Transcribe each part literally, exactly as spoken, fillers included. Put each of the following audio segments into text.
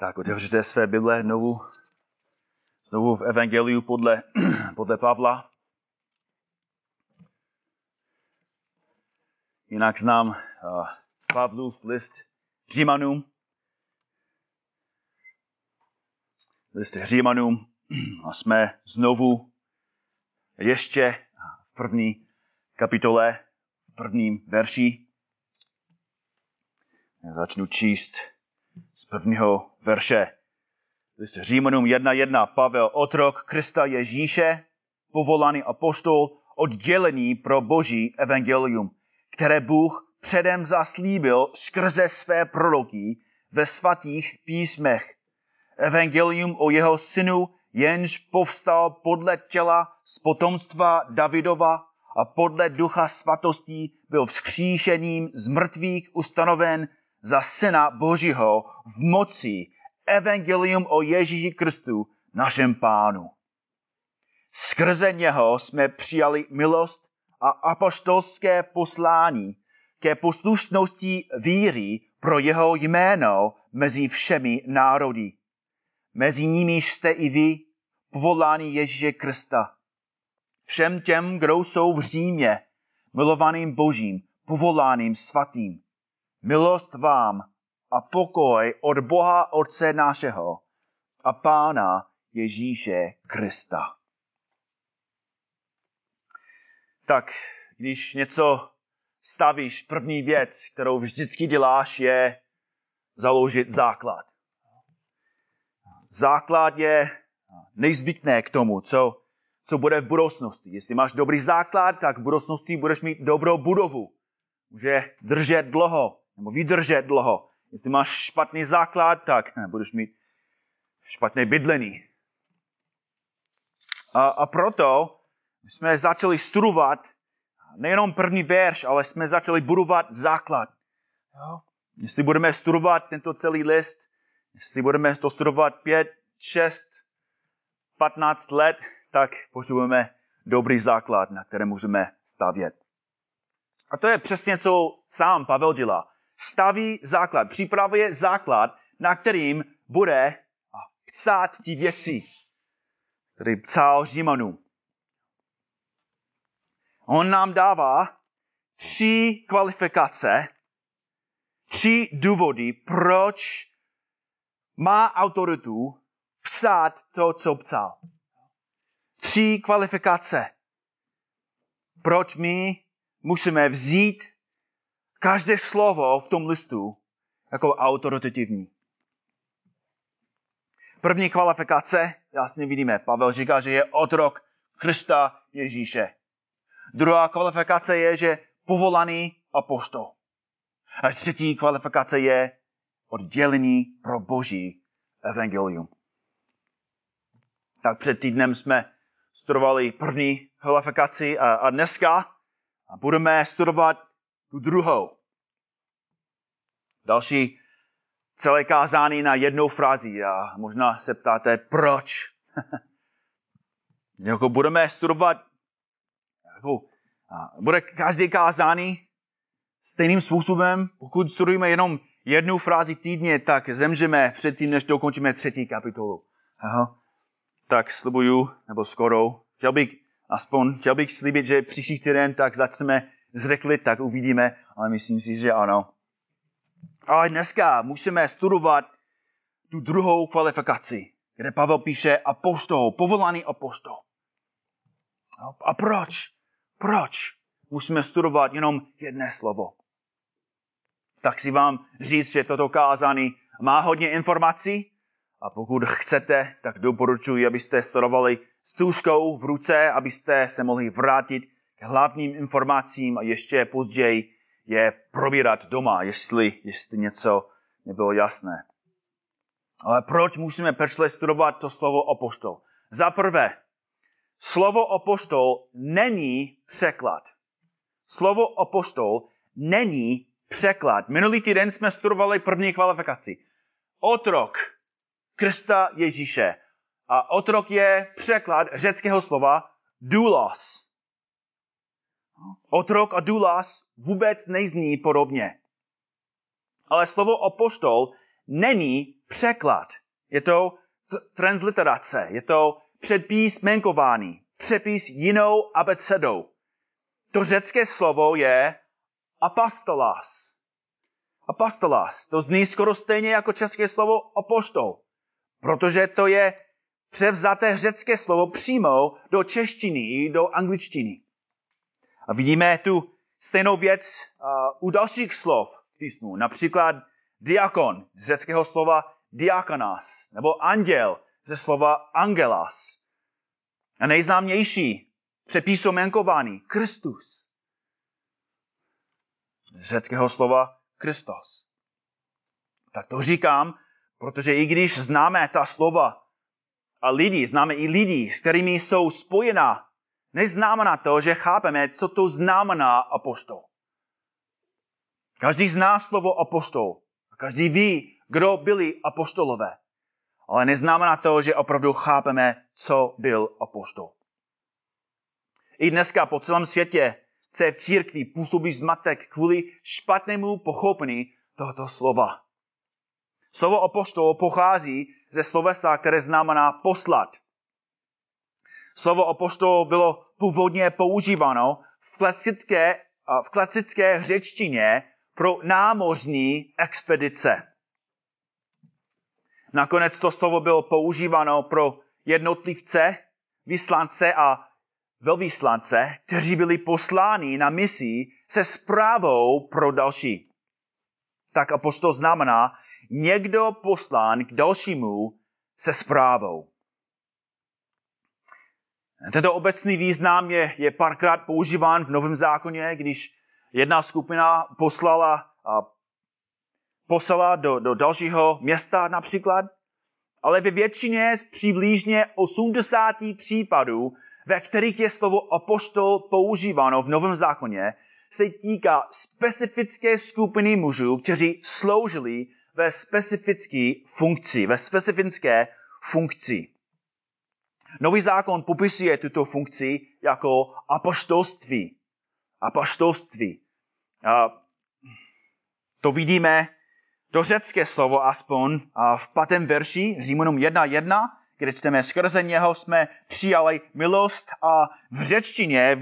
Tak otevřete své Bible znovu, znovu v Evangeliu podle, podle Pavla. Jinak znám uh, Pavlův list Římanům. List Římanům. A jsme znovu ještě v první kapitole, v prvním verši. Já začnu číst z prvního verše. List Římanům jedna jedna. Pavel, otrok Krista Ježíše, povolaný apostol, oddělení pro Boží evangelium, které Bůh předem zaslíbil skrze své proroky ve svatých písmech. Evangelium o jeho synu, jenž povstal podle těla z potomstva Davidova a podle ducha svatostí byl vzkříšením z mrtvých ustanoven za syna Božího v moci. Evangelium o Ježíši Kristu, našem Pánu. Skrze něho jsme přijali milost a apoštolské poslání ke poslušnosti víry pro jeho jméno mezi všemi národy. Mezi nimi jste i vy, povoláni Ježíše Krista. Všem těm, kdo jsou v Římě, milovaným Božím, povoláným svatým. Milost vám a pokoj od Boha Otce našeho a Pána Ježíše Krista. Tak, když něco stavíš, první věc, kterou vždycky děláš, je založit základ. Základ je nezbytné k tomu, co, co bude v budoucnosti. Jestli máš dobrý základ, tak v budoucnosti budeš mít dobrou budovu. Může držet dlouho, nebo vydržet dlouho. Jestli máš špatný základ, tak budeš mít špatné bydlení. A, a proto jsme začali studovat nejenom první verš, ale jsme začali budovat základ. Jestli budeme studovat tento celý list, jestli budeme to studovat pět, šest, patnáct let, tak potřebujeme dobrý základ, na kterém můžeme stavět. A to je přesně, co sám Pavel dělá. Staví základ, připravuje základ, na kterým bude psát ty věci, který psal Římanům. On nám dává tři kvalifikace, tři důvody, proč má autoritu psát to, co psal. Tři kvalifikace. Proč my musíme vzít každé slovo v tom listu jako autoritativní. První kvalifikace, jasně vidíme, Pavel říká, že je otrok Krista Ježíše. Druhá kvalifikace je, že povolaný apostol. A třetí kvalifikace je oddělení pro Boží evangelium. Tak před týdnem jsme studovali první kvalifikaci a, a dneska budeme studovat tu druhou. Další celé kázání na jednou frázi a možná se ptáte, proč? Jako budeme studovat, jako, bude každý kázání stejným způsobem. Pokud studujeme jenom jednu frázi týdně, tak zemřeme předtím, než dokončíme třetí kapitolu. Aha. Tak slibuju, nebo skoro, chtěl bych, aspoň chtěl bych slibit, že příští týden tak začneme zrekli, tak uvidíme, ale myslím si, že ano. Ale dneska musíme studovat tu druhou kvalifikaci, kde Pavel píše apostol, povolaný apostol. A proč? Proč musíme studovat jenom jedné slovo? Tak si vám říct, že toto kázání má hodně informací a pokud chcete, tak doporučuji, abyste studovali s tužkou v ruce, abyste se mohli vrátit k hlavním informacím a ještě později je probírat doma, jestli, jestli něco nebylo jasné. Ale proč musíme pečlivě studovat to slovo apostol? Za prvé, slovo apostol není překlad. Slovo apostol není překlad. Minulý týden jsme studovali první kvalifikaci. Otrok Krista Ježíše. A otrok je překlad řeckého slova doulos. Otrok a doulos vůbec nezní podobně. Ale slovo apostol není překlad. Je to transliterace, je to předpis jmenkování, přepis jinou abecedou. To řecké slovo je apostolos. Apostolos, to zní skoro stejně jako české slovo apoštol, protože to je převzaté řecké slovo přímo do češtiny i do angličtiny. A vidíme tu stejnou věc uh, u dalších slov v písmu. Například diakon z řeckého slova diakonos, nebo anděl ze slova angelos. A nejznámější přepísmenkování Kristus z řeckého slova Kristos. Tak to říkám, protože i když známe ta slova a lidi, známe i lidi, s kterými jsou spojená, neznamená to, že chápeme, co to znamená apoštol. Každý zná slovo apoštol. Každý ví, kdo byli apoštolové. Ale neznamená to, že opravdu chápeme, co byl apoštol. I dneska po celém světě se v církvi působí zmatek kvůli špatnému pochopení tohoto slova. Slovo apoštol pochází ze slovesa, které znamená poslat. Slovo apoštol bylo původně používáno v klasické, v klasické řečtině pro námořní expedice. Nakonec to slovo bylo používáno pro jednotlivce, vyslance a velvyslance, kteří byli posláni na misi se zprávou pro další. Tak apoštol znamená někdo poslán k dalšímu se zprávou. Tento obecný význam je, je párkrát používán v Novém zákoně, když jedna skupina poslala a poslala do, do dalšího města například, ale ve většině z přibližně osmdesáti případů, ve kterých je slovo apoštol používáno v Novém zákoně, se týká specifické skupiny mužů, kteří sloužili ve specifické funkci, ve specifické funkci. Nový zákon popisuje tuto funkci jako apoštolství. Apoštolství. A to vidíme, to řecké slovo aspoň a v pátém verši Římanům jedna jedna, kde čteme, skrze něho jsme přijali milost, a v řečtině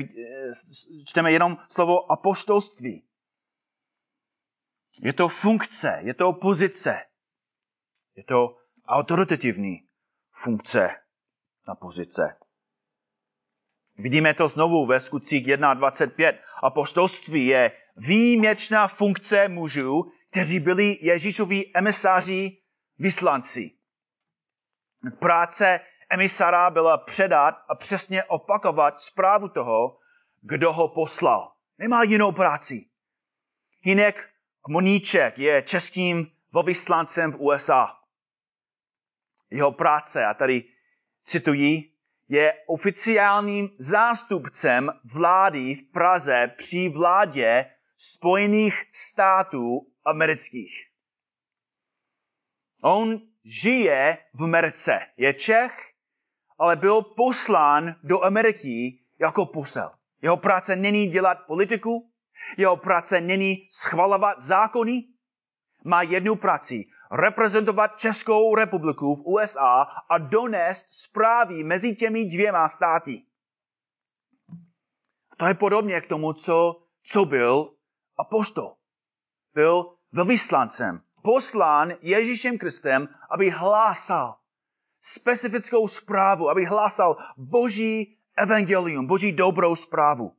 čteme jenom slovo apoštolství. Je to funkce, je to pozice, je to autoritativní funkce na pozice. Vidíme to znovu ve Skutcích jedna dvacet pět. Apoštolství je výjimečná funkce mužů, kteří byli Ježíšoví emisáři, vyslanci. Práce emisára byla předat a přesně opakovat zprávu toho, kdo ho poslal. Nemá jinou práci. Hynek Moniček je českým velvyslancem v U S A. Jeho práce, a tady cituji, je oficiálním zástupcem vlády v Praze při vládě Spojených států amerických. On žije v Americe, je Čech, ale byl poslán do Ameriky jako posel. Jeho práce není dělat politiku, jeho práce není schvalovat zákony. Má jednu práci, reprezentovat Českou republiku v U S A a donést zprávy mezi těmi dvěma státy. To je podobně k tomu, co, co byl apoštol. Byl velvyslancem, poslán Ježíšem Kristem, aby hlásal specifickou zprávu, aby hlásal Boží evangelium, Boží dobrou zprávu.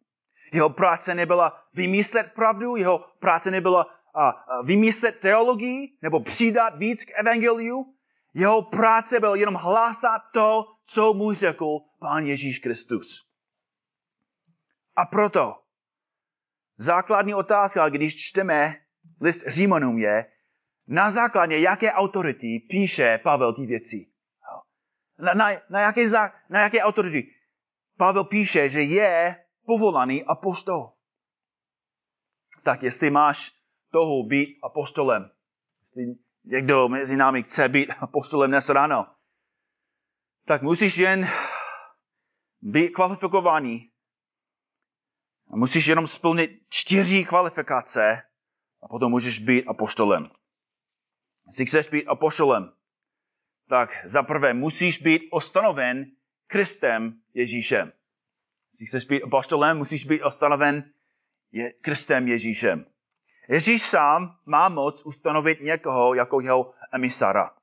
Jeho práce nebyla vymyslet pravdu, jeho práce nebyla a, a vymyslet teologii nebo přidat víc k evangeliu. Jeho práce byla jenom hlásat to, co mu řekl Pán Ježíš Kristus. A proto základní otázka, když čteme list Římanům, je, na základě jaké autority píše Pavel ty věci. Na, na, na, jaké, zá, na jaké autority Pavel píše, že je povolaný apostol. Tak jestli máš toho být apostolem, jestli někdo mezi námi chce být apostolem dnes ráno, tak musíš jen být kvalifikovaný. Musíš jenom splnit čtyři kvalifikace a potom můžeš být apostolem. Jestli chceš být apoštolem, tak zaprvé musíš být ustanoven Kristem Ježíšem. Jestli chceš být apoštolem, musíš být ustanoven je, Kristem Ježíšem. Ježíš sám má moc ustanovit někoho jako jeho emisára.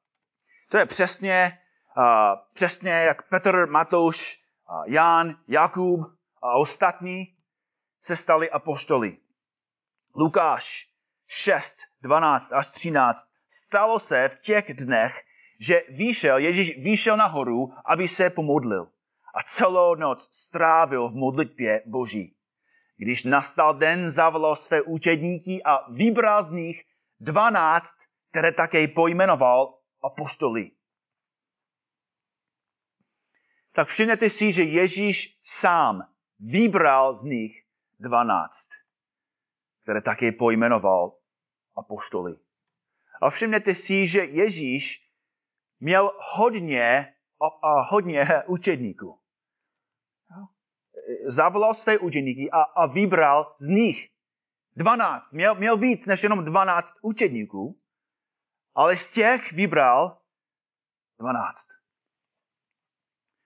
To je přesně, uh, přesně jak Petr, Matouš, uh, Jan, Jakub a ostatní se stali apoštoli. Lukáš šest, dvanáct až třináct. Stalo se v těch dnech, že vyšel, Ježíš vyšel nahoru, aby se pomodlil. A celou noc strávil v modlitbě Boží. Když nastal den, zavolal své učedníky a vybral z nich dvanáct, které také pojmenoval apoštoli. Tak všimněte si, že Ježíš sám vybral z nich dvanáct, které také pojmenoval apoštoli. A všimněte si, že Ježíš měl hodně, a hodně učedníků. Zavolal své učedníky a, a vybral z nich dvanáct. Měl, měl víc než jenom dvanáct učedníků, ale z těch vybral dvanáct.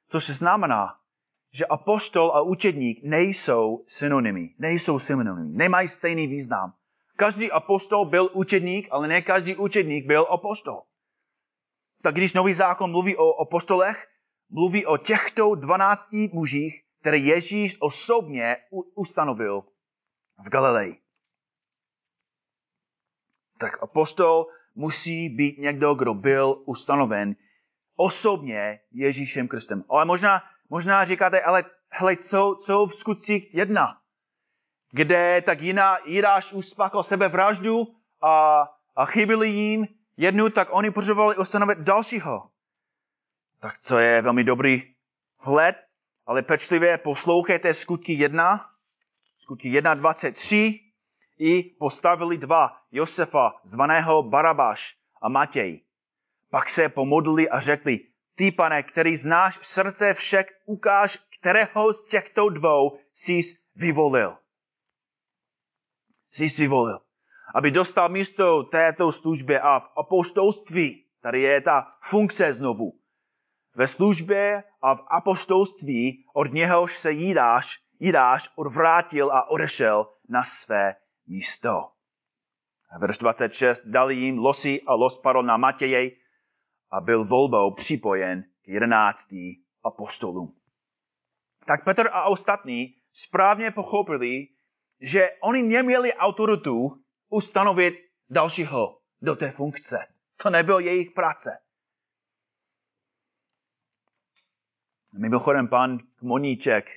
Což znamená, že apoštol a učedník nejsou synonymy. Nejsou synonymy. Nemají stejný význam. Každý apoštol byl učedník, ale ne každý učedník byl apoštol. Tak když Nový zákon mluví o apoštolech, mluví o těchto dvanácti mužích, které Ježíš osobně ustanovil v Galileji. Tak apostol musí být někdo, kdo byl ustanoven osobně Ježíšem Kristem. Ale možná, možná říkáte, ale hele, co, co v Skutcích jedna? Kde tak jiná Jidáš uspáchal sebevraždu a, a chybili jim jednu, tak oni potřebovali ustanovit dalšího. Tak co je velmi dobrý vhled, ale pečlivě poslouchejte Skutky jedna, Skutky jedna dvacet tři, i postavili dva, Josefa, zvaného Barabáš a Matěj. Pak se pomodlili a řekli, ty pane, který znáš srdce však, ukáž, kterého z těchto dvou jsi vyvolil. Jsi vyvolil, aby dostal místo této službě a v apoštolství, tady je ta funkce znovu, ve službě a v apoštolství, od něhož se Jidáš, Jidáš odvrátil a odešel na své místo. Verš dvacet šest, dali jim losy a los padl na Matěje a byl volbou připojen k jedenácti apostolům. Tak Petr a ostatní správně pochopili, že oni neměli autoritu ustanovit dalšího do té funkce. To nebyl jejich práce. Mimochodem, pan Moniček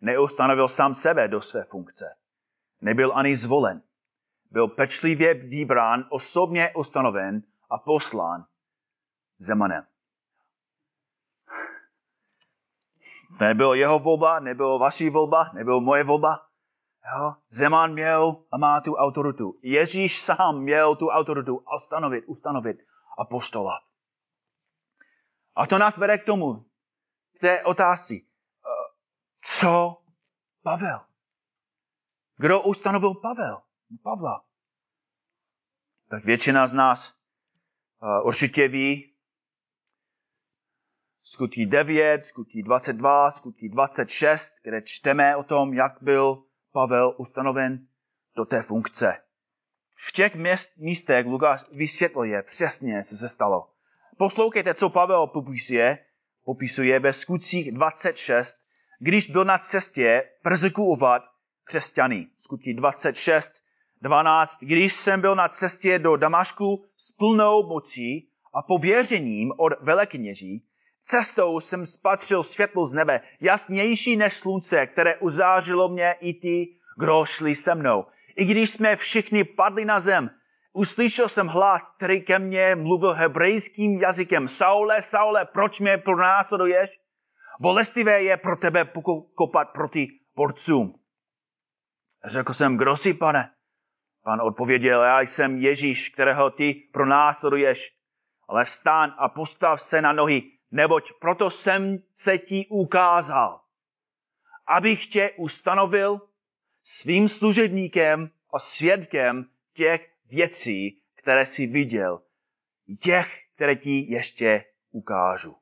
neustanovil sám sebe do své funkce. Nebyl ani zvolen. Byl pečlivě vybrán, osobně ustanoven a poslán Zemanem. To nebyl jeho volba, nebyl vaší volba, nebyl moje volba. Jo? Zeman měl a má tu autoritu. Ježíš sám měl tu autoritu a ustanovit, ustanovit apostola. A to nás vede k tomu, k té otázce. Co Pavel? Kdo ustanovil Pavel? Pavla. Tak většina z nás určitě ví. Skutky devět, Skutky dvacet dva, Skutky dvacet šest, kde čteme o tom, jak byl Pavel ustanoven do té funkce. V těch měst, místech Lukáš vysvětluje přesně, co se stalo. Poslouchejte, co Pavel popisuje, popisuje ve Skutcích dvacet šest, když byl na cestě perzekuovat křesťany. Skutky dvacet šest, dvanáct. Když jsem byl na cestě do Damašku s plnou mocí a pověřením od velekněží, cestou jsem spatřil světlo z nebe, jasnější než slunce, které uzářilo mě i ty, kdo šli se mnou. I když jsme všichni padli na zem, uslyšel jsem hlas, který ke mně mluvil hebrejským jazykem. Saule, Saule, proč mě pronásleduješ? Bolestivé je pro tebe kopat proti borcům. Řekl jsem, kdo jsi, pane? Pan odpověděl, já jsem Ježíš, kterého ty pronásleduješ. Ale vstan a postav se na nohy, neboť proto jsem se ti ukázal, abych tě ustanovil svým služebníkem a svědkem těch věcí, které jsi viděl těch, které ti ještě ukážu.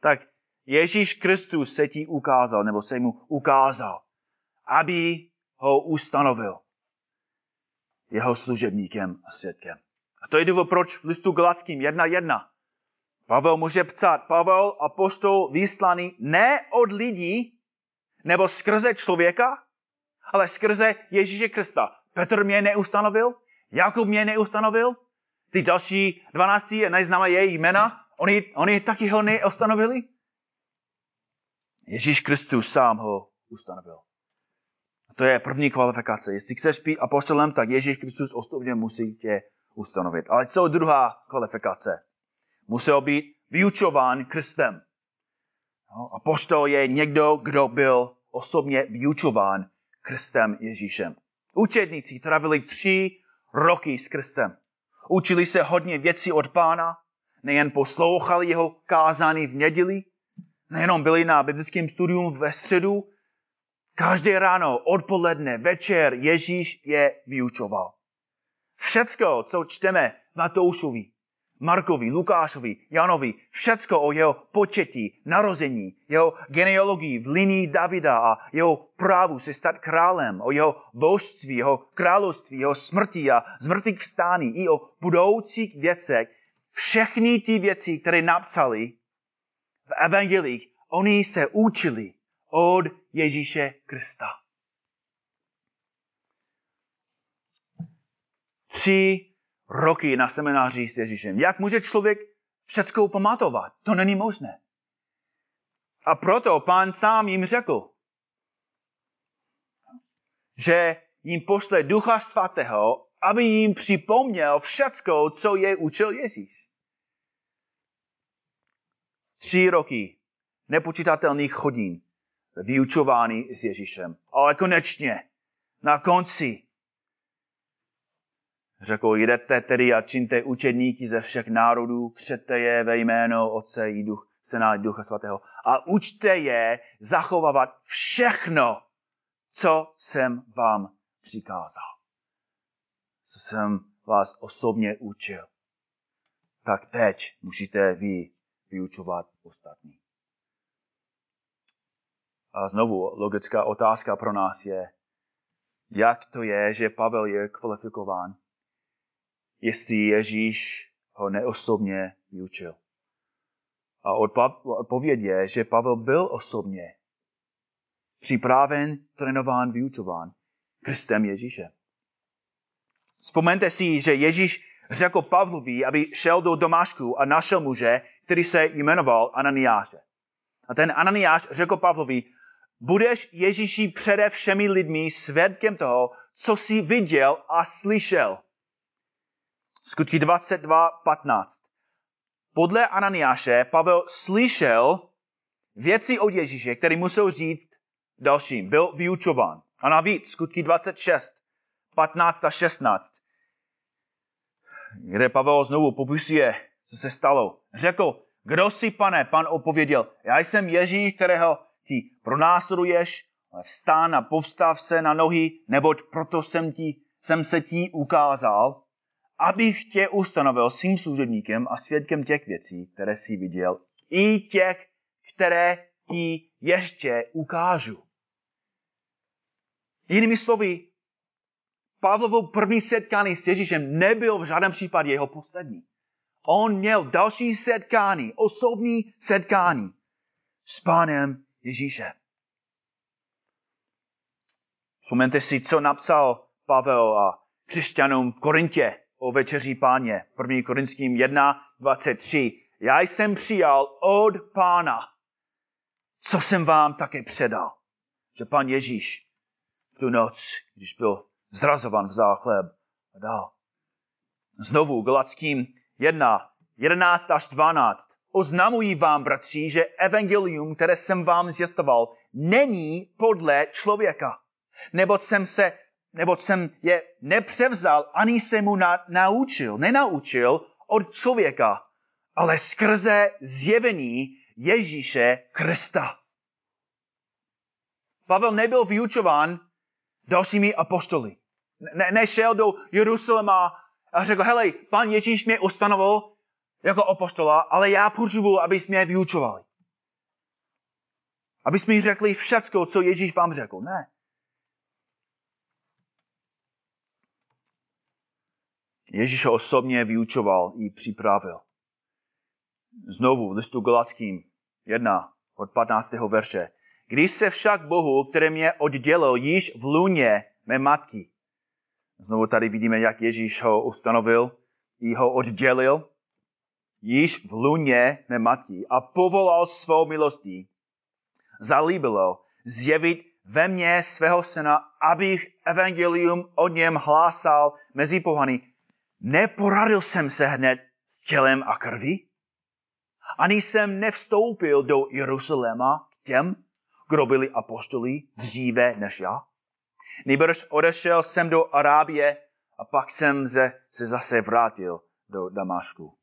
Tak Ježíš Kristus se ti ukázal, nebo se mu ukázal, aby ho ustanovil jeho služebníkem a svědkem. A to je důvod, proč v listu Galatským jedna jedna Pavel může psát, Pavel apoštol vyslaný ne od lidí, nebo skrze člověka, ale skrze Ježíše Krista. Petr mě neustanovil, Jakub mě neustanovil, ty další dvanácti neznáme její jména, oni, oni taky ho neustanovili. Ježíš Kristus sám ho ustanovil. To je první kvalifikace. Jestli chceš být apoštolem, tak Ježíš Kristus osobně musí tě ustanovit. Ale co druhá kvalifikace? Musel být vyučován Kristem. No, apoštol je někdo, kdo byl osobně vyučován Kristem Ježíšem. Učedníci trávili tři roky s Kristem. Učili se hodně věcí od Pána, nejen poslouchali jeho kázání v neděli, nejenom byli na biblickém studiu ve středu, každé ráno, odpoledne, večer Ježíš je vyučoval. Všecko, co čteme Matoušovi, Markovi, Lukášovi, Janovi, všecko o jeho početí, narození, jeho genealogii v linii Davida a jeho právu se stát králem, o jeho božství, jeho království, jeho smrti a zmrtvých vstání i o budoucích věcech, všechny ty věci, které napsali v evangelích, oni se učili od Ježíše Krista. Tři roky na semináři s Ježíšem. Jak může člověk všecko pamatovat? To není možné. A proto Pán sám jim řekl, že jim pošle Ducha Svatého, aby jim připomněl všecko, co je učil Ježíš. Tři roky nepočítatelných hodin vyučování s Ježíšem. Ale konečně, na konci, řekl, jdete tedy a čiňte učedníky ze všech národů, křtěte je ve jméno Otce i Duch, Syna i Ducha Svatého a učte je zachovávat všechno, co jsem vám přikázal. Co jsem vás osobně učil. Tak teď musíte vy vyučovat ostatní. A znovu logická otázka pro nás je, jak to je, že Pavel je kvalifikován, jestli Ježíš ho neosobně vyučil. A odpověď je, že Pavel byl osobně připraven, trénován, vyučován Kristem Ježíšem. Vzpomeňte si, že Ježíš řekl Pavlovi, aby šel do Damašku a našel muže, který se jmenoval Ananiáše. A ten Ananiáš řekl Pavlovi, budeš Ježíši přede všemi lidmi svědkem toho, co jsi viděl a slyšel. Skutky dvacet dva patnáct Podle Ananiáše Pavel slyšel věci od Ježíše, které musel říct dalším. Byl vyučován. A navíc skutky dvacet šest patnáct a šestnáct Kde Pavel znovu popisuje, co se stalo. Řekl, kdo jsi, Pane? Pan odpověděl, já jsem Ježíš, kterého ti pronásleduješ, ale vstán a povstav se na nohy, neboť proto jsem, ti, jsem se ti ukázal, abych tě ustanovil svým služebníkem a svědkem těch věcí, které jsi viděl, i těch, které ti ještě ukážu. Jinými slovy, Pavlovo první setkání s Ježíšem nebyl v žádném případě jeho poslední. On měl další setkání, osobní setkání s Pánem Ježíšem. Vzpomeňte si, co napsal Pavel a křesťanům v Korintě o večeří Páně. první. Korinským jedna dvacet tři Já jsem přijal od Pána, co jsem vám také předal. Že Pán Ježíš tu noc, když byl zrazovan, vzal chléb a dal. Znovu Galatským jedna jedenáct až dvanáct Oznamuji vám, bratři, že evangelium, které jsem vám zjistoval, není podle člověka. Neboť jsem se neboť jsem je nepřevzal, ani se mu na, naučil, nenaučil od člověka, ale skrze zjevení Ježíše Krista. Pavel nebyl vyučován dalšími apoštoly. Ne, nešel do Jeruzaléma a řekl, helej, pan Ježíš mě ustanovil jako apoštola, ale já potřebuji, abys mě vyučovali. Abys mi řekli všecko, co Ježíš vám řekl. Ne. Ježíš ho osobně vyučoval i připravil. Znovu v listu Galatským jedna od patnáctého verše. Když se však Bohu, který mě oddělil již v lůně mé matky. Znovu tady vidíme, jak Ježíš ho ustanovil i ho oddělil již v lůně mé matky a povolal svou milostí. Zalíbilo zjevit ve mně svého syna, abych evangelium o něm hlásal mezi pohany. Neporadil jsem se hned s tělem a krví, ani jsem nevstoupil do Jeruzaléma k těm, kdo byli apostoli dříve než já. Nýbrž odešel jsem do Arábie a pak jsem se, se zase vrátil do Damašku.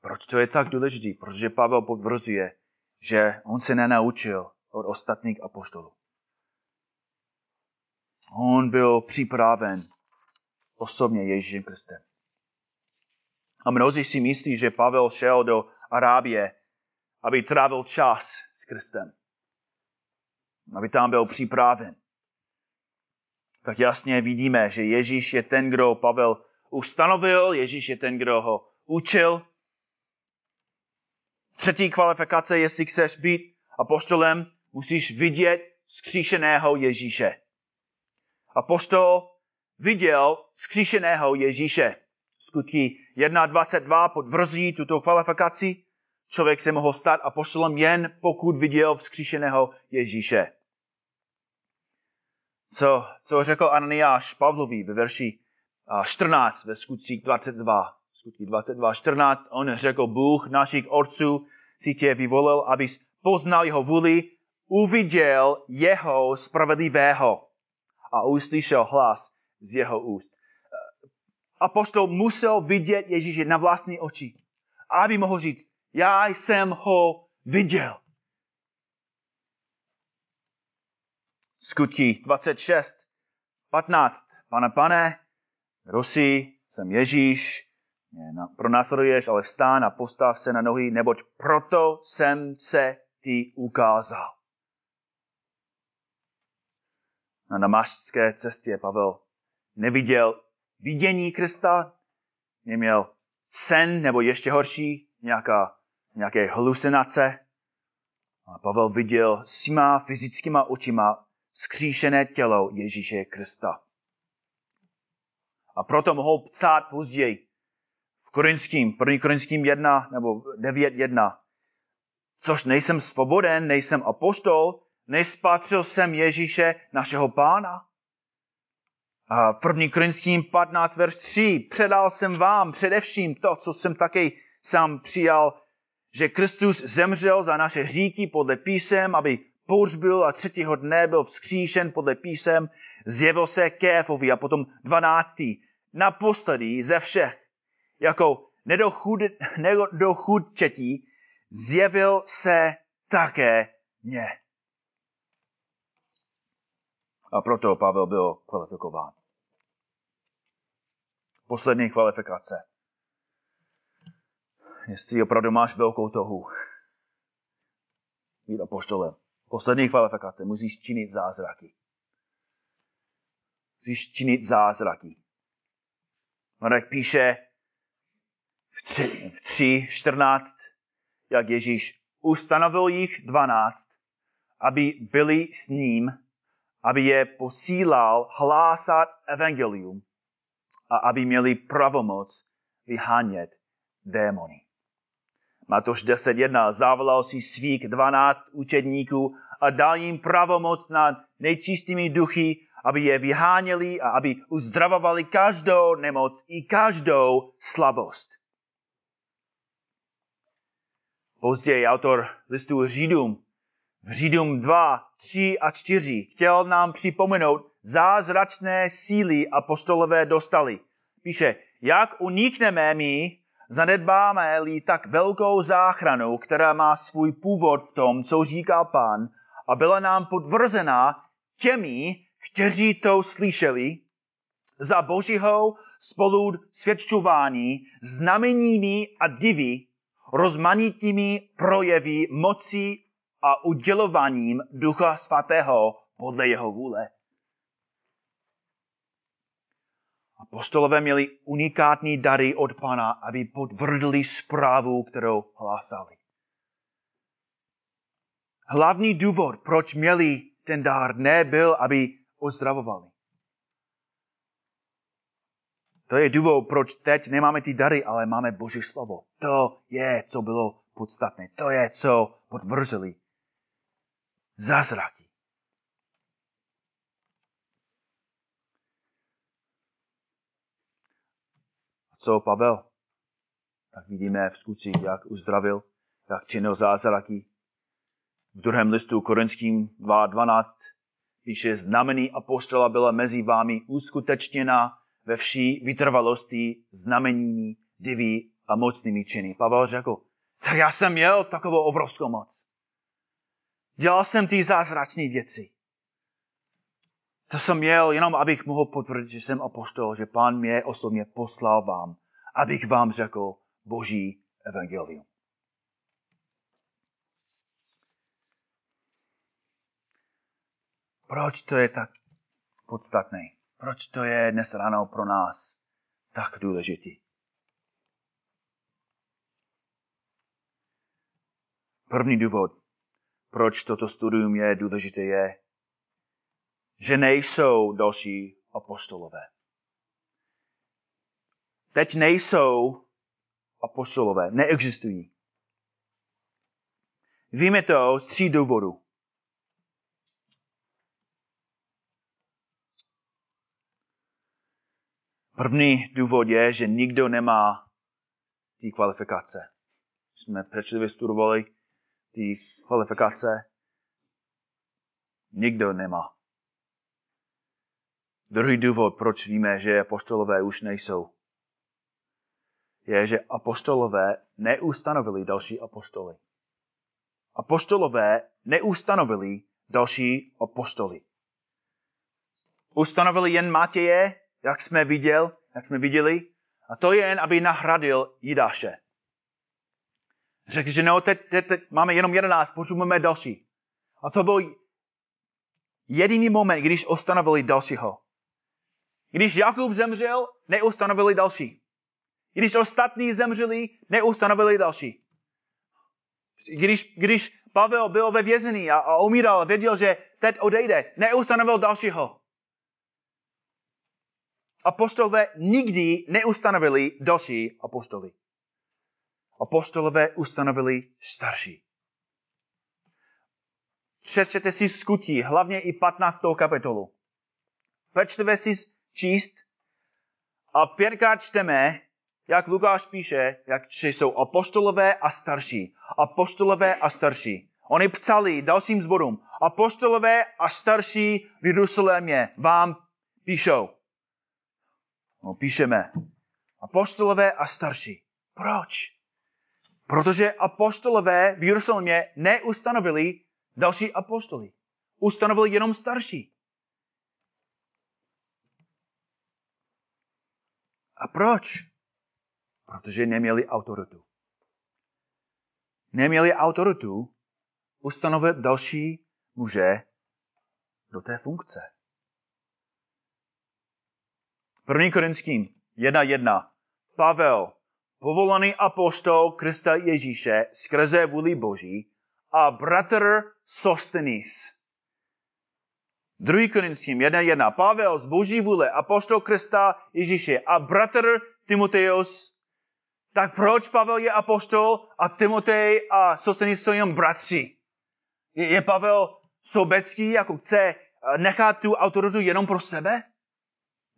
Proč to je tak důležité? Protože Pavel potvrzuje, že on se nenaučil od ostatních apostolů. On byl připraven osobně Ježíšem Kristem. A mnozí si myslí, že Pavel šel do Arábie, aby trávil čas s Kristem. Aby tam byl připraven. Tak jasně vidíme, že Ježíš je ten, kdo Pavel ustanovil, Ježíš je ten, kdo ho učil. Třetí kvalifikace, jestli chceš být apoštolem, musíš vidět vzkříšeného Ježíše. Apoštol viděl vzkříšeného Ježíše. Skutky jedna dvacet dva potvrzí tuto kvalifikaci. Člověk se mohl stát apoštolem jen pokud viděl vzkříšeného Ježíše. Co, co řekl Ananiáš Pavlovi ve verši čtrnáct ve skutcích dvacet dva. Skutky dvacet dva čtrnáct, on řekl, Bůh našich otců si tě vyvolil, abys poznal jeho vůli, uviděl jeho spravedlivého a uslyšel hlas z jeho úst. Apostol musel vidět Ježíše na vlastní oči, aby mohl říct, já jsem ho viděl. Skutky dvacet šest patnáct, pane, pane, Rusi, jsem Ježíš, pronásleduješ, ale vstán a postav se na nohy, neboť proto jsem se ti ukázal. Na damašské cestě Pavel neviděl vidění Krista, neměl sen, nebo ještě horší, nějaká, nějaké halucinace. A Pavel viděl svýma fyzickýma očima zkříšené tělo Ježíše Krista. A proto mohl psát později, Korinským, první Korinským jedna nebo devět jedna. Což nejsem svoboden, nejsem apoštol, nespatřil jsem Ježíše, našeho pána. A první Korinským patnáct verš tři. Předal jsem vám především to, co jsem také sám přijal, že Kristus zemřel za naše hříchy podle písem, aby pohřbil a třetího dne byl vzkříšen podle písem, zjevil se Kéfovi a potom dvanáctý. Naposledy ze všech. Jako nedochudčetí zjevil se také mě. A proto Pavel byl kvalifikován. Poslední kvalifikace. Jestli opravdu máš velkou touhu být apoštolem. Poslední kvalifikace. Musíš činit zázraky. Musíš činit zázraky. Marek píše, v tři čtrnáct, jak Ježíš ustanovil jich dvanáct, aby byli s ním, aby je posílal hlásat evangelium a aby měli pravomoc vyhánět démony. Matouš deset jedna, zavolal si svých dvanáct učedníků a dal jim pravomoc nad nečistými duchy, aby je vyháněli a aby uzdravovali každou nemoc i každou slabost. Později autor listu Židům, v Židům dva, tři a čtyři, chtěl nám připomenout zázračné síly apostolové dostali. Píše, jak unikneme my, zanedbáme-li tak velkou záchranu, která má svůj původ v tom, co říká Pán, a byla nám potvrzena těmi, kteří to slyšeli, za božího spolu svědčování znameními a divy, rozmanitými projevy moci a udělováním Ducha Svatého podle jeho vůle. Apostolové měli unikátní dary od Pana, aby potvrdili zprávu, kterou hlásali. Hlavní důvod, proč měli ten dár, nebyl, aby ozdravovali. To je důvod, proč teď nemáme ty dary, ale máme Boží slovo. To je, co bylo podstatné. To je, co potvrdili. Zázraky. Co Pavel? Tak vidíme v skutcích, jak uzdravil, jak činil zázraky. V druhém listu Korinským dva dvanáct píše, znamení apoštola byla mezi vámi uskutečněna ve vší vytrvalosti, znameními, divy a mocnými činy. Pavel řekl, tak já jsem měl takovou obrovskou moc. Dělal jsem ty zázračné věci. To jsem měl, jenom abych mohl potvrdit, že jsem apoštol, že Pán mě osobně poslal vám, abych vám řekl Boží evangelium. Proč to je tak podstatné? Proč to je dnes ráno pro nás tak důležité? První důvod, proč toto studium je důležité, je, že nejsou další apostolové. Teď nejsou apostolové, neexistují. Víme to z tří důvodů. První důvod je, že nikdo nemá ty kvalifikace. Jsme pečlivě studovali ty kvalifikace. Nikdo nemá. Druhý důvod, proč víme, že apoštolové už nejsou, je, že apoštolové neustanovili další apoštoly. Apoštolové neustanovili další apoštoly. Ustanovili jen Matěje, jak jsme viděl, jak jsme viděli, a to jen, aby nahradil Jidáše. Řekl, že no, teď, teď, teď máme jenom jedenáct, potřebujeme další. A to byl jediný moment, když ustanovili dalšího. Když Jakub zemřel, neustanovili další. Když ostatní zemřeli, neustanovili další. Když, když Pavel byl ve vězení a, a umíral, věděl, že teď odejde, neustanovil dalšího. Apostolové nikdy neustanovili další apostoly. Apostolové ustanovili starší. Přečtěte si Skutky, hlavně i patnáctou kapitolu. Přečtěte si číst a pětkrát čteme, jak Lukáš píše, jak jsou apostolové a starší. Apostolové a starší. Oni psali dalším zborům. Apostolové a starší v Jeruzalémě vám píšou. No, píšeme. Apostolové a starší. Proč? Protože apostolové v Jeruzalémě neustanovili další apostoly. Ustanovili jenom starší. A proč? Protože neměli autoritu. Neměli autoritu ustanovit další muže do té funkce. první. Korinským jedna jedna. Pavel, povolaný apoštol Krista Ježíše skrze vůli Boží, a bratr Sostenis. druhý. Korinským jedna jedna. Pavel z Boží vůle, apoštol Krista Ježíše a bratr Timotejos. Tak proč Pavel je apoštol a Timotej a Sostenis jsou jen bratři? Je Pavel sobecký, jako chce nechat tu autoritu jenom pro sebe?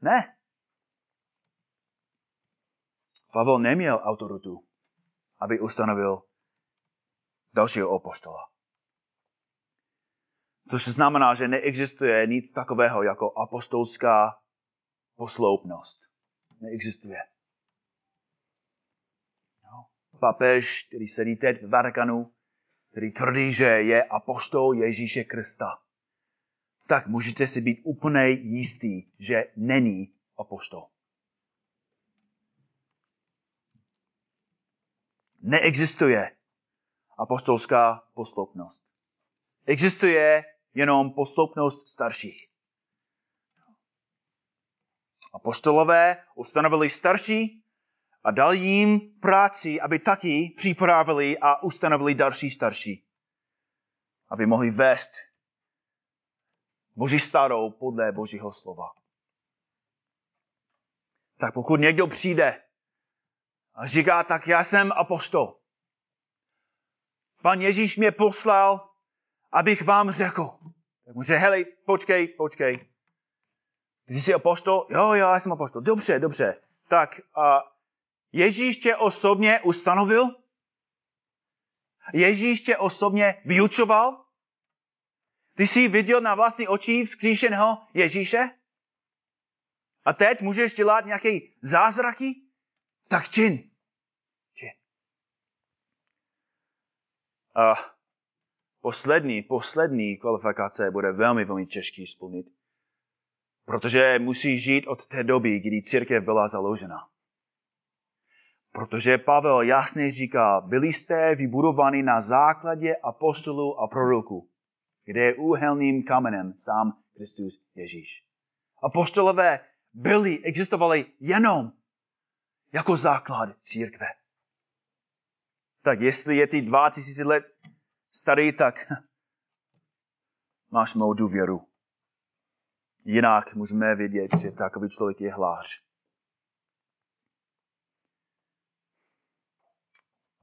Ne. Pavel neměl autoritu, aby ustanovil dalšího apoštola. Což znamená, že neexistuje nic takového jako apoštolská posloupnost. Neexistuje. No. Papež, který sedí teď v Vatikánu, který tvrdí, že je apoštol Ježíše Krista, tak můžete si být úplně jistý, že není apoštol. Neexistuje apoštolská posloupnost. Existuje jenom posloupnost starších. Apoštolové ustanovili starší a dali jim práci, aby taky připravili a ustanovili další starší, aby mohli vést Boží starou podle Božího slova. Tak pokud někdo přijde a říká, tak já jsem apoštol. Pan Ježíš mě poslal, abych vám řekl. Tak mu řekl, hele, počkej, počkej. Ty jsi apoštol? Jo, jo, já jsem apoštol. Dobře, dobře. Tak a Ježíš tě osobně ustanovil? Ježíš tě osobně vyučoval? Ty jsi viděl na vlastní oči vzkříšeného Ježíše? A teď můžeš dělat nějaké zázraky? Tak čin. Čin. A poslední, poslední kvalifikace bude velmi, velmi těžký splnit. Protože musí žít od té doby, kdy církev byla založena. Protože Pavel jasně říká, byli jste vybudováni na základě apostolů a proroků, kde je úhelným kamenem sám Kristus Ježíš. Apostolové byli, existovali jenom jako základ církve. Tak jestli je ty dva tisíce let starý, tak máš mou důvěru. Jinak můžeme vědět, že takový člověk je hlář.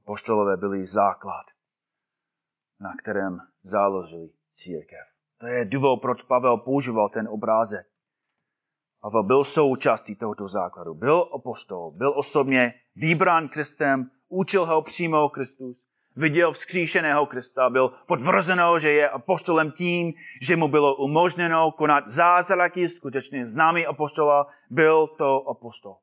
Apoštolové byli základ, na kterém založili církev. To je důvod, proč Pavel používal ten obrázek. Pavel byl součástí tohoto základu. Byl apoštol, byl osobně vybrán Kristem, učil ho přímo Kristus, viděl vzkříšeného Krista, byl potvrzeno, že je apoštolem tím, že mu bylo umožněno konat zázraky, skutečně známý apoštola, byl to apoštol.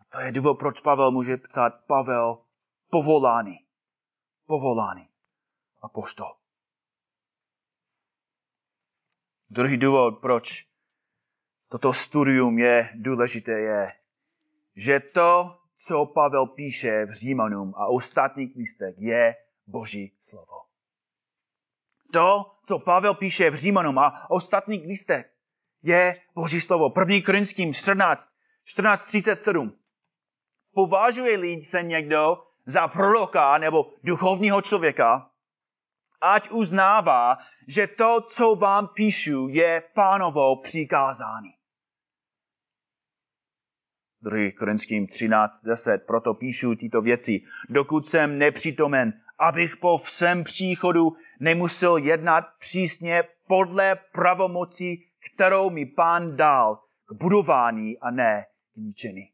A to je důvod, proč Pavel může psát Pavel povolání. Povolání apoštol. Druhý důvod, proč toto studium je důležité, je, že to, co Pavel píše v Římanům a ostatních listech, je Boží slovo. To, co Pavel píše v Římanům a ostatních listech, je Boží slovo. první. Korinským čtrnáct třicet sedm. Považuje-li se někdo za proroka nebo duchovního člověka, ať uznává, že to, co vám píšu, je Pánovo přikázání. druhý. Korinským třináct deset. Proto píšu tyto věci, dokud jsem nepřítomen, abych po všem příchodu nemusel jednat přísně podle pravomoci, kterou mi Pán dal k budování a ne k ničení.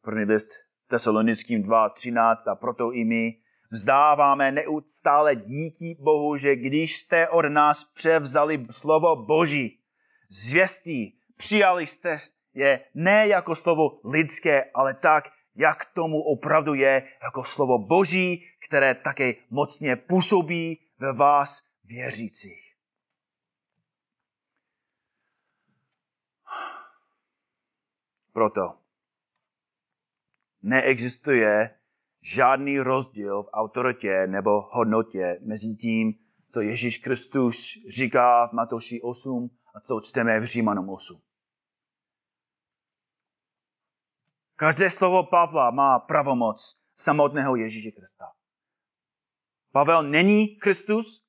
první. list Tesalonickým dva třináct. A proto i my vzdáváme neustále díky Bohu, že když jste od nás převzali slovo Boží, zvěstí, přijali jste je ne jako slovo lidské, ale tak, jak tomu opravdu je, jako slovo Boží, které také mocně působí ve vás věřících. Proto neexistuje žádný rozdíl v autoritě nebo hodnotě mezi tím, co Ježíš Kristus říká v Matouši osm a co čteme v Římanům osm. Každé slovo Pavla má pravomoc samotného Ježíše Krista. Pavel není Kristus,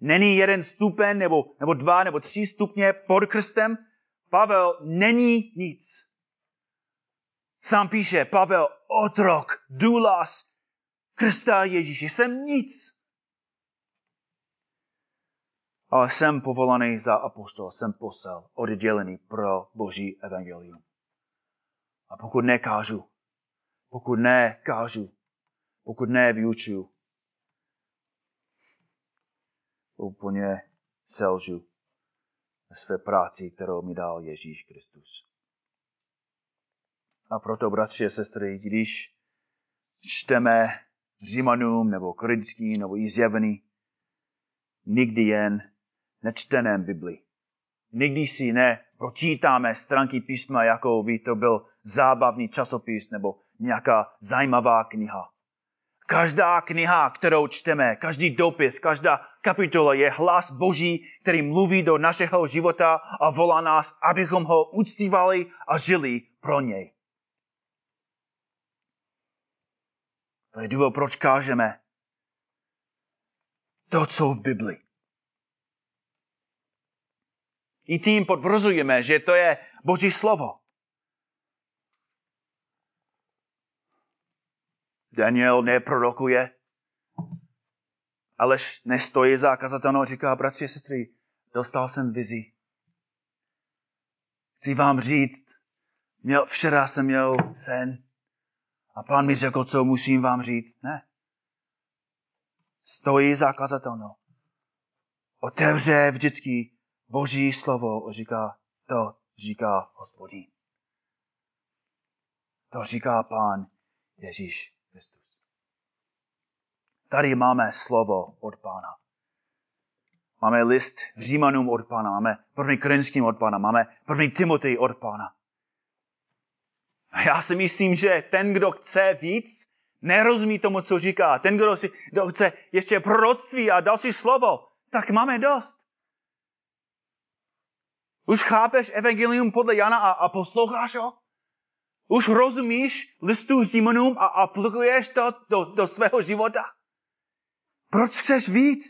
není jeden stupeň nebo, nebo dva nebo tři stupně pod Kristem. Pavel není nic. Sám píše Pavel, otrok, důlas Krista Ježíše. Jsem nic. Ale jsem povolaný za apostol, jsem posel, oddělený pro Boží evangelium. A pokud nekážu, pokud nekážu, pokud nevyučuju, úplně selžu ve své práci, kterou mi dal Ježíš Kristus. A proto, bratři a sestry, když čteme Římanům nebo Korintským nebo i Zjevení, nikdy jen nečtenem Biblii. Nikdy si nepročítáme stránky písma, jako by to byl zábavný časopis nebo nějaká zajímavá kniha. Každá kniha, kterou čteme, každý dopis, každá kapitola je hlas Boží, který mluví do našeho života a volá nás, abychom ho uctívali a žili pro něj. To je důvod, proč kážeme to, co v Bibli. I tím potvrzujeme, že to je Boží slovo. Daniel neprorokuje, alež nestojí za kazatelnou a říká, bratři a sestry, dostal jsem vizi. Chci vám říct, měl, včera jsem měl sen a pán mi řekl, co musím vám říct. Ne. Stojí za kazatelnou. Otevře vždycky Boží slovo a říká, to říká Hospodin. To říká Pán Ježíš Kristus. Tady máme slovo od Pána. Máme list Římanům od Pána, máme první Korinským od Pána, máme první Timotej od Pána. A já si myslím, že ten, kdo chce víc, nerozumí tomu, co říká. Ten, kdo, si, kdo chce ještě proroctví a další slovo, tak máme dost. Už chápeš Evangelium podle Jana a, a posloucháš ho? Už rozumíš listu Římanům a aplikuješ to do, do svého života? Proč chceš víc,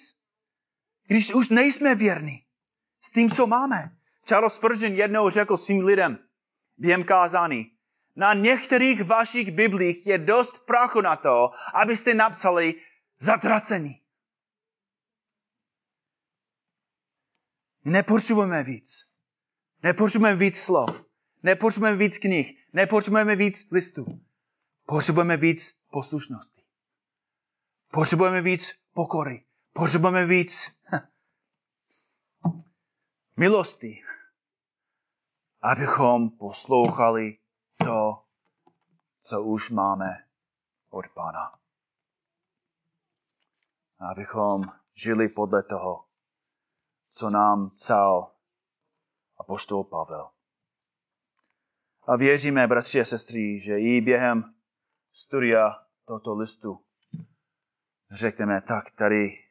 když už nejsme věrní s tím, co máme? Charles Spurgeon jednou řekl svým lidem během kázání, na některých vašich biblích je dost prachu na to, abyste napsali zatracení. Nepotřebujeme víc. Nepotřebujeme víc slov. Nepotřebujeme víc knih, nepotřebujeme víc listů. Potřebujeme víc poslušnosti. Potřebujeme víc pokory. Potřebujeme víc milosti. Abychom poslouchali to, co už máme od Pána. Abychom žili podle toho, co nám psal apoštol Pavel. A věříme, bratři a sestry, že i během studia tohoto listu řekneme, tak tady,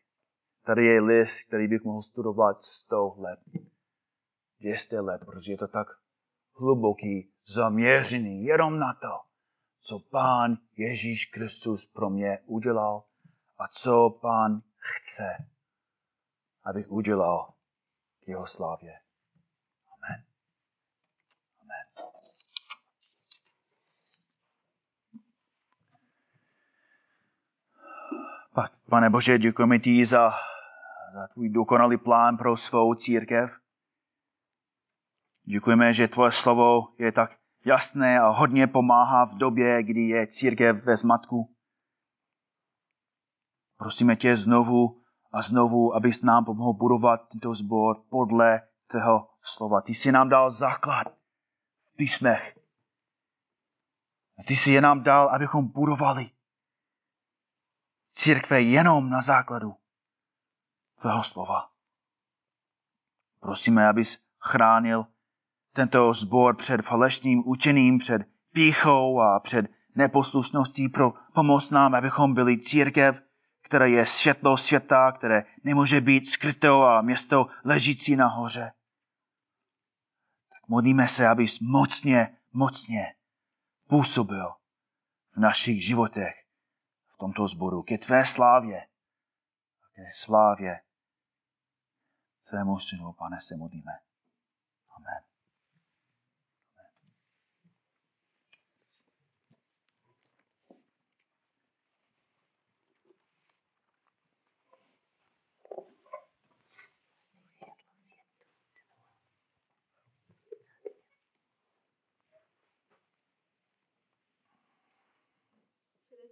tady je list, který bych mohl studovat sto let, dvě stě let, protože je to tak hluboký, zaměřený jenom na to, co Pán Ježíš Kristus pro mě udělal a co Pán chce, abych udělal k jeho slávě. Amen. Pane Bože, děkujeme ti za, za tvůj dokonalý plán pro svou církev. Děkujeme, že tvoje slovo je tak jasné a hodně pomáhá v době, kdy je církev ve zmatku. Prosíme tě znovu a znovu, abys nám pomohl budovat tento sbor podle tvého slova. Ty jsi nám dal základ v písmech. Ty jsi je nám dal, abychom budovali církve jenom na základu tvého slova. Prosíme, abys chránil tento sbor před falešným učením, před pýchou a před neposlušností. Pro pomoc nám, abychom byli církev, která je světlo světa, které nemůže být skrytou a město ležící nahoře. Tak modlíme se, abys mocně, mocně působil v našich životech. V tomto sboru, ke tvé slávě a ke slávě tvému synu, Pane, se modlíme. Amen.